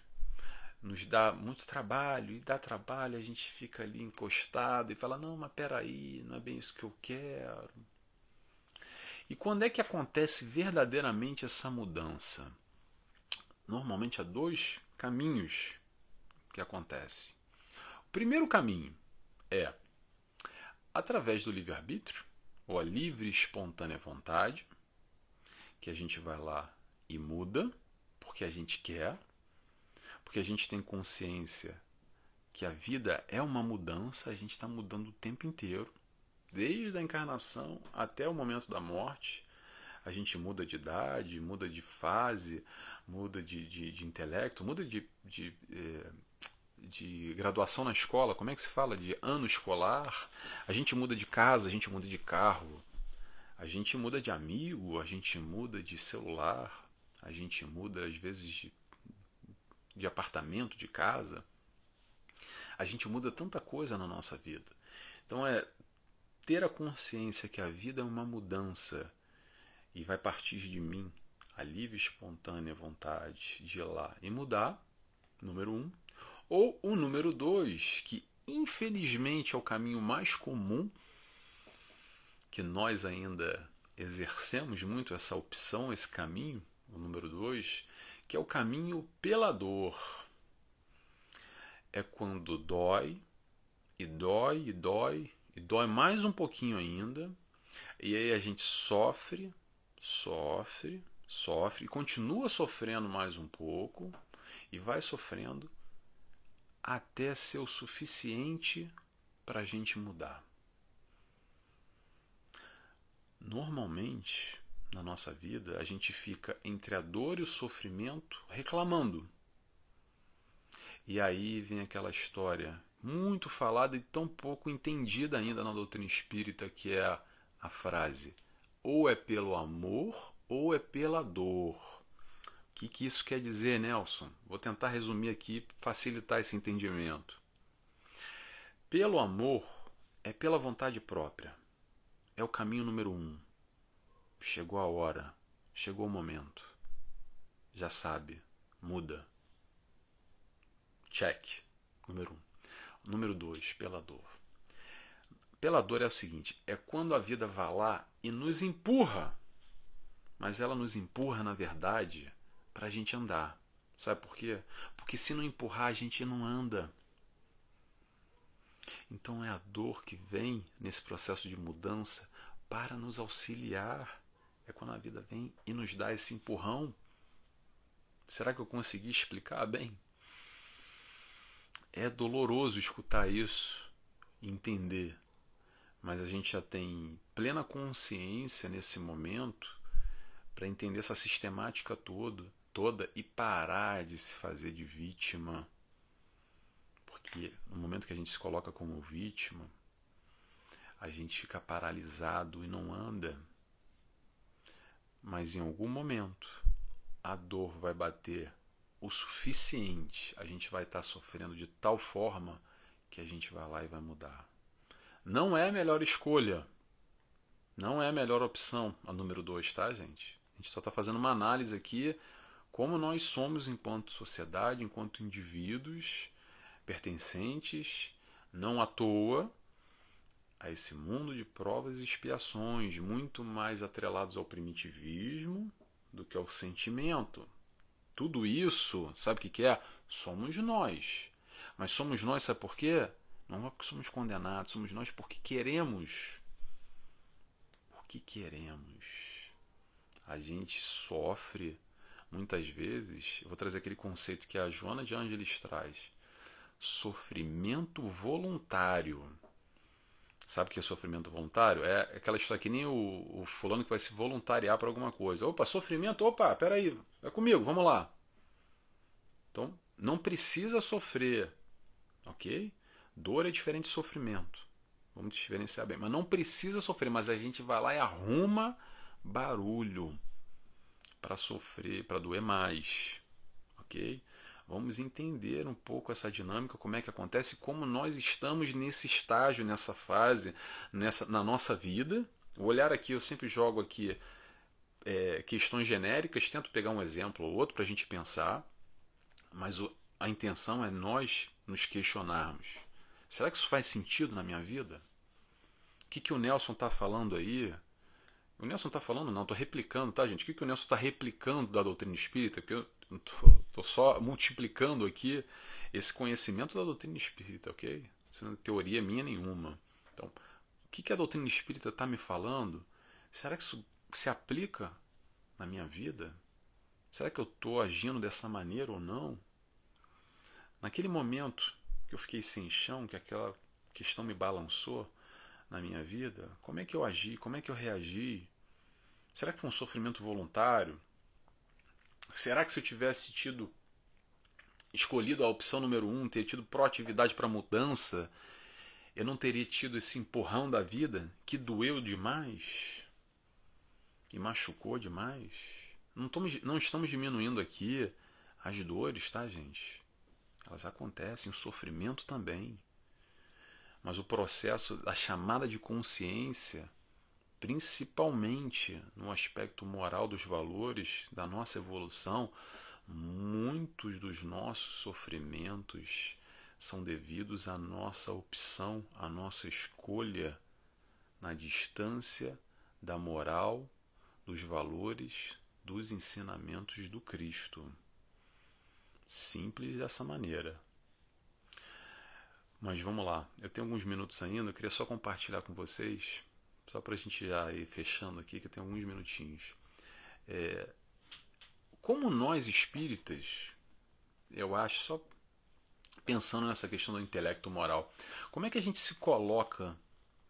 nos dá muito trabalho, e dá trabalho, a gente fica ali encostado e fala, não, mas peraí, não é bem isso que eu quero. E quando é que acontece verdadeiramente essa mudança? Normalmente há 2 caminhos. Que acontece. O primeiro caminho é através do livre-arbítrio, ou a livre e espontânea vontade, que a gente vai lá e muda, porque a gente quer, porque a gente tem consciência que a vida é uma mudança, a gente está mudando o tempo inteiro, desde a encarnação até o momento da morte. A gente muda de idade, muda de fase, muda de intelecto, muda de graduação na escola, como é que se fala? De ano escolar. A gente muda de casa, a gente muda de carro, a gente muda de amigo, a gente muda de celular, a gente muda às vezes de apartamento, de casa. A gente muda tanta coisa na nossa vida. Então é ter a consciência que a vida é uma mudança e vai partir de mim a livre e espontânea vontade de ir lá e mudar, número 1. Ou o número 2, que infelizmente é o caminho mais comum, que nós ainda exercemos muito essa opção, esse caminho, o número 2, que é o caminho pela dor. É quando dói, e dói, e dói, e dói mais um pouquinho ainda, e aí a gente sofre, sofre, sofre, e continua sofrendo mais um pouco, e vai sofrendo até ser o suficiente para a gente mudar. Normalmente, na nossa vida, a gente fica entre a dor e o sofrimento reclamando. E aí vem aquela história muito falada e tão pouco entendida ainda na doutrina espírita, que é a frase: ou é pelo amor ou é pela dor. O que isso quer dizer, Nelson? Vou tentar resumir aqui, facilitar esse entendimento. Pelo amor é pela vontade própria. É o caminho número 1. Chegou a hora, chegou o momento. Já sabe, muda. Check, número 1. Número 2, pela dor. Pela dor é o seguinte, é quando a vida vai lá e nos empurra, mas ela nos empurra, na verdade, para a gente andar. Sabe por quê? Porque se não empurrar, a gente não anda. Então é a dor que vem nesse processo de mudança para nos auxiliar. É quando a vida vem e nos dá esse empurrão. Será que eu consegui explicar bem? É doloroso escutar isso e entender, mas a gente já tem plena consciência nesse momento para entender essa sistemática toda e parar de se fazer de vítima. Porque no momento que a gente se coloca como vítima, a gente fica paralisado e não anda. Mas em algum momento a dor vai bater o suficiente, a gente vai estar sofrendo de tal forma que a gente vai lá e vai mudar. Não é a melhor escolha, não é a melhor opção, a número 2, tá, gente? A gente só está fazendo uma análise aqui, como nós somos enquanto sociedade, enquanto indivíduos pertencentes, não à toa, a esse mundo de provas e expiações, muito mais atrelados ao primitivismo do que ao sentimento. Tudo isso, sabe o que é? Somos nós. Mas somos nós, sabe por quê? Não é porque somos condenados, somos nós porque queremos. Porque queremos. A gente sofre, muitas vezes, eu vou trazer aquele conceito que a Joanna de Ângelis traz, sofrimento voluntário. Sabe o que é sofrimento voluntário? É aquela história que nem o fulano que vai se voluntariar para alguma coisa. Opa, sofrimento, opa, peraí, é comigo, vamos lá. Então, não precisa sofrer, ok? Dor é diferente de sofrimento. Vamos diferenciar bem. Mas não precisa sofrer, mas a gente vai lá e arruma barulho para sofrer, para doer mais, ok? Vamos entender um pouco essa dinâmica, como é que acontece, como nós estamos nesse estágio, nessa fase, na nossa vida. O olhar aqui, eu sempre jogo aqui questões genéricas, tento pegar um exemplo ou outro para a gente pensar, mas a intenção é nós nos questionarmos. Será que isso faz sentido na minha vida? O que o Nelson está falando aí? O Nelson está falando, não, estou replicando, tá, gente? O que o Nelson está replicando da doutrina espírita? Porque eu estou só multiplicando aqui esse conhecimento da doutrina espírita, ok? Isso não é teoria minha nenhuma. Então, o que a doutrina espírita está me falando? Será que isso se aplica na minha vida? Será que eu estou agindo dessa maneira ou não? Naquele momento que eu fiquei sem chão, que aquela questão me balançou na minha vida, como é que eu agi? Como é que eu reagi? Será que foi um sofrimento voluntário? Será que se eu tivesse escolhido a opção número 1, ter tido proatividade para mudança, eu não teria tido esse empurrão da vida que doeu demais, que machucou demais? Não estamos diminuindo aqui as dores, tá, gente? Elas acontecem, o sofrimento também. Mas o processo da chamada de consciência principalmente no aspecto moral dos valores da nossa evolução, muitos dos nossos sofrimentos são devidos à nossa opção, à nossa escolha na distância da moral, dos valores, dos ensinamentos do Cristo. Simples dessa maneira. Mas vamos lá, eu tenho alguns minutos ainda, eu queria só compartilhar com vocês, só para a gente já ir fechando aqui, que eu tenho alguns minutinhos. Como nós espíritas, eu acho, só pensando nessa questão do intelecto moral, como é que a gente se coloca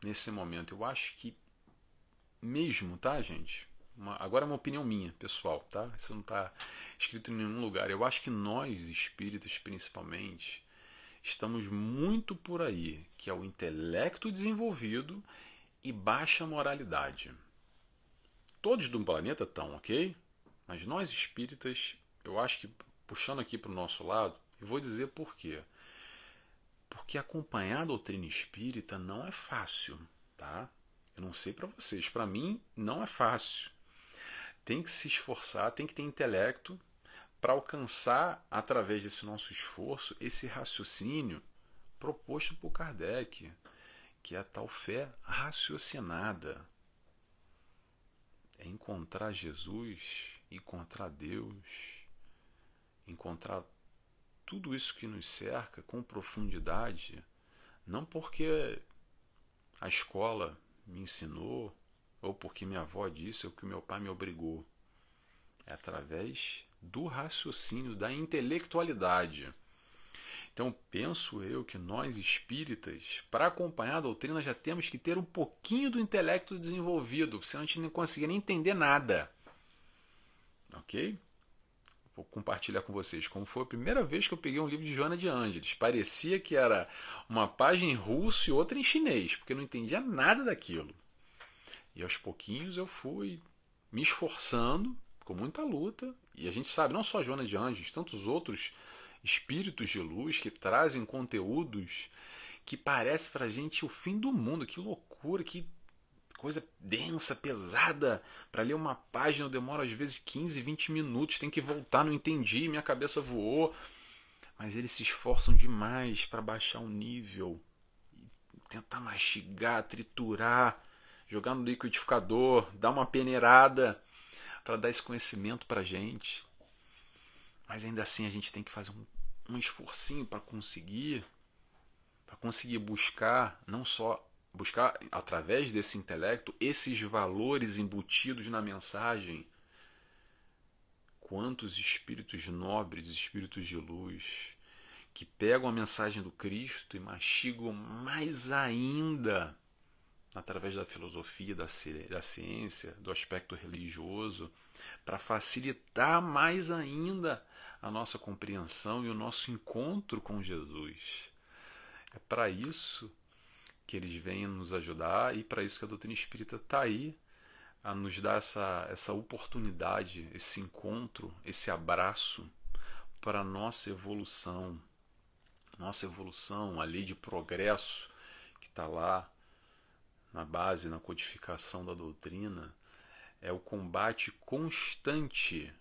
nesse momento? Eu acho que mesmo, tá, gente? Agora é uma opinião minha, pessoal, tá? Isso não está escrito em nenhum lugar. Eu acho que nós espíritas, principalmente, estamos muito por aí, que é o intelecto desenvolvido e baixa moralidade. Todos do planeta estão, ok? Mas nós espíritas, eu acho que, puxando aqui para o nosso lado, eu vou dizer por quê. Porque acompanhar a doutrina espírita não é fácil, tá? Eu não sei para vocês, para mim não é fácil. Tem que se esforçar, tem que ter intelecto, para alcançar, através desse nosso esforço, esse raciocínio proposto por Kardec, que é a tal fé raciocinada. É encontrar Jesus, encontrar Deus, encontrar tudo isso que nos cerca com profundidade, não porque a escola me ensinou, ou porque minha avó disse, ou que meu pai me obrigou. É através do raciocínio, da intelectualidade. Então, penso eu que nós espíritas, para acompanhar a doutrina, já temos que ter um pouquinho do intelecto desenvolvido, senão a gente não conseguir nem entender nada. Ok? Vou compartilhar com vocês como foi a primeira vez que eu peguei um livro de Joanna de Ângelis. Parecia que era uma página em russo e outra em chinês, porque eu não entendia nada daquilo. E aos pouquinhos eu fui me esforçando, com muita luta, e a gente sabe, não só a Joanna de Ângelis, tantos outros espíritos de luz que trazem conteúdos que parece pra gente o fim do mundo. Que loucura, que coisa densa, pesada. Para ler uma página eu demoro às vezes 15, 20 minutos, tem que voltar, não entendi, minha cabeça voou. Mas eles se esforçam demais para baixar o nível, tentar mastigar, triturar, jogar no liquidificador, dar uma peneirada, para dar esse conhecimento para a gente. Mas ainda assim a gente tem que fazer um esforcinho para conseguir, buscar, não só buscar através desse intelecto, esses valores embutidos na mensagem. Quantos espíritos nobres, espíritos de luz, que pegam a mensagem do Cristo e mastigam mais ainda, através da filosofia, da ciência, do aspecto religioso, para facilitar mais ainda a nossa compreensão e o nosso encontro com Jesus. É para isso que eles vêm nos ajudar e para isso que a doutrina espírita está aí, a nos dar essa oportunidade, esse encontro, esse abraço para a nossa evolução. Nossa evolução, a lei de progresso que está lá, na base, na codificação da doutrina, é o combate constante,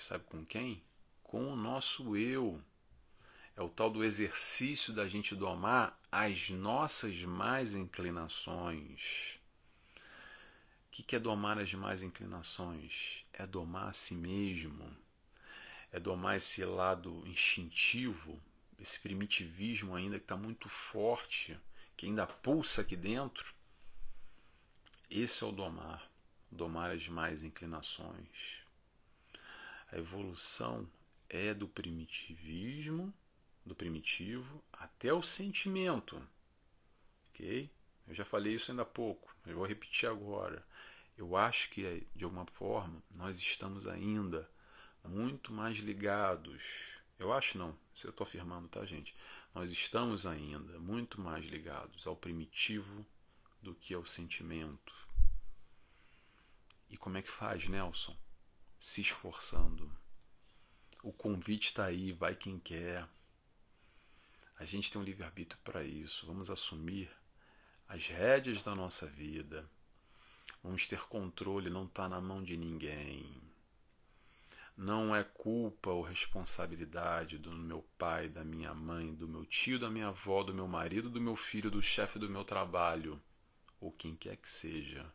sabe com quem? Com o nosso eu. É o tal do exercício da gente domar as nossas más inclinações. O que é domar as más inclinações? É domar a si mesmo, é domar esse lado instintivo, esse primitivismo ainda que está muito forte, que ainda pulsa aqui dentro. Esse é o domar, domar as mais inclinações. A evolução é do primitivismo, do primitivo, até o sentimento, ok? Eu já falei isso ainda há pouco, mas vou repetir agora. Eu acho que, de alguma forma, nós estamos ainda muito mais ligados. Eu acho não, isso eu estou afirmando, tá, gente? Nós estamos ainda muito mais ligados ao primitivo do que ao sentimento. E como é que faz, Nelson? Se esforçando. O convite está aí, vai quem quer. A gente tem um livre-arbítrio para isso. Vamos assumir as rédeas da nossa vida. Vamos ter controle, não está na mão de ninguém. Não é culpa ou responsabilidade do meu pai, da minha mãe, do meu tio, da minha avó, do meu marido, do meu filho, do chefe do meu trabalho, ou quem quer que seja.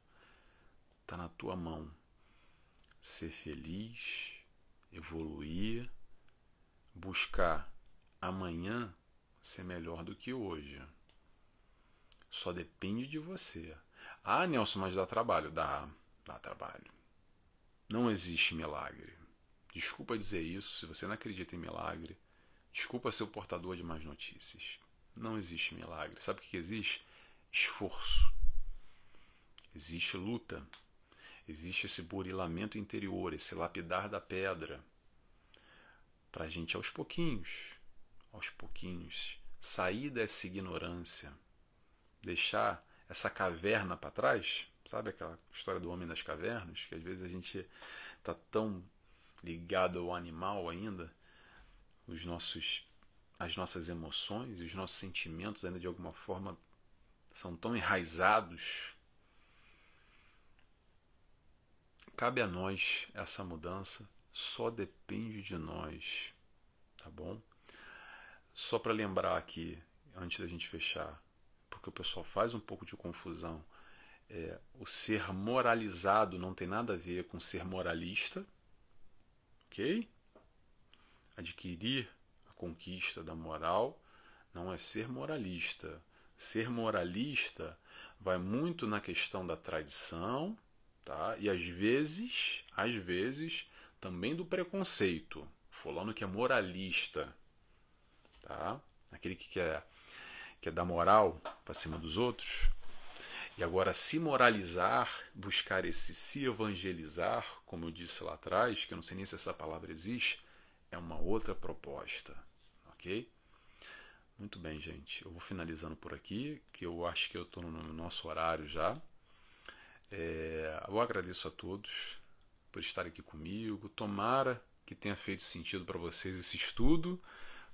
Está na tua mão. Ser feliz, evoluir, buscar amanhã ser melhor do que hoje. Só depende de você. Ah, Nelson, mas dá trabalho. Dá trabalho. Não existe milagre. Desculpa dizer isso, se você não acredita em milagre, desculpa ser o portador de más notícias. Não existe milagre. Sabe o que existe? Esforço. Existe luta. Existe esse burilamento interior, esse lapidar da pedra. Para a gente, aos pouquinhos, sair dessa ignorância, deixar essa caverna para trás. Sabe aquela história do homem das cavernas? Que às vezes a gente está tão ligado ao animal ainda, as nossas emoções, os nossos sentimentos ainda de alguma forma são tão enraizados. Cabe a nós essa mudança, só depende de nós, tá bom? Só para lembrar aqui, antes da gente fechar, porque o pessoal faz um pouco de confusão, o ser moralizado não tem nada a ver com ser moralista. Ok? Adquirir a conquista da moral não é ser moralista. Ser moralista vai muito na questão da tradição, tá? E às vezes, também do preconceito. Fulano que é moralista, tá? Aquele que quer dar moral para cima dos outros. E agora, se moralizar, buscar esse se evangelizar, como eu disse lá atrás, que eu não sei nem se essa palavra existe, é uma outra proposta, ok? Muito bem, gente. Eu vou finalizando por aqui, que eu acho que eu estou no nosso horário já. Eu agradeço a todos por estarem aqui comigo. Tomara que tenha feito sentido para vocês esse estudo.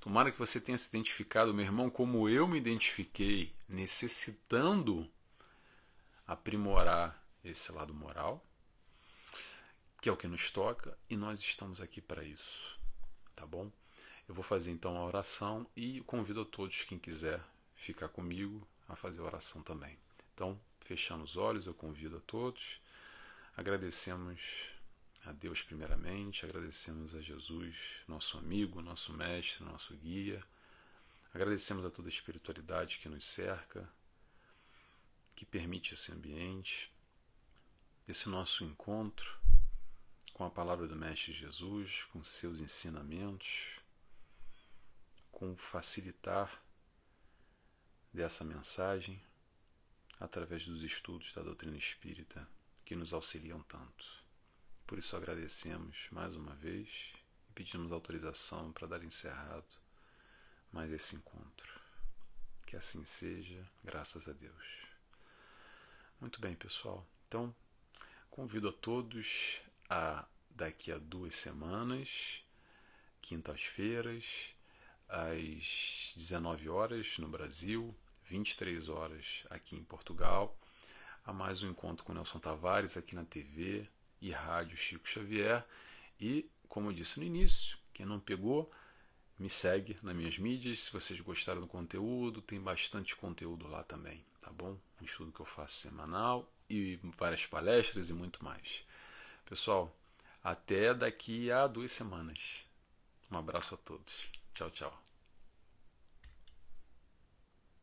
Tomara que você tenha se identificado, meu irmão, como eu me identifiquei, necessitando aprimorar esse lado moral, que é o que nos toca, e nós estamos aqui para isso, tá bom? Eu vou fazer então a oração e convido a todos, quem quiser ficar comigo, a fazer a oração também. Então, fechando os olhos, eu convido a todos, agradecemos a Deus primeiramente, agradecemos a Jesus, nosso amigo, nosso mestre, nosso guia, agradecemos a toda a espiritualidade que nos cerca, que permite esse ambiente, esse nosso encontro com a palavra do Mestre Jesus, com seus ensinamentos, com o facilitar dessa mensagem através dos estudos da doutrina espírita que nos auxiliam tanto. Por isso agradecemos mais uma vez e pedimos autorização para dar encerrado mais esse encontro. Que assim seja, graças a Deus. Muito bem, pessoal. Então, convido a todos daqui a 2 semanas, quintas-feiras, às 19 horas no Brasil, 23 horas aqui em Portugal, a mais um encontro com Nelson Tavares aqui na TV e rádio Chico Xavier. E, como eu disse no início, quem não pegou, me segue nas minhas mídias. Se vocês gostaram do conteúdo, tem bastante conteúdo lá também, tá bom? Um estudo que eu faço semanal e várias palestras e muito mais. Pessoal, até daqui a 2 semanas. Um abraço a todos. Tchau, tchau.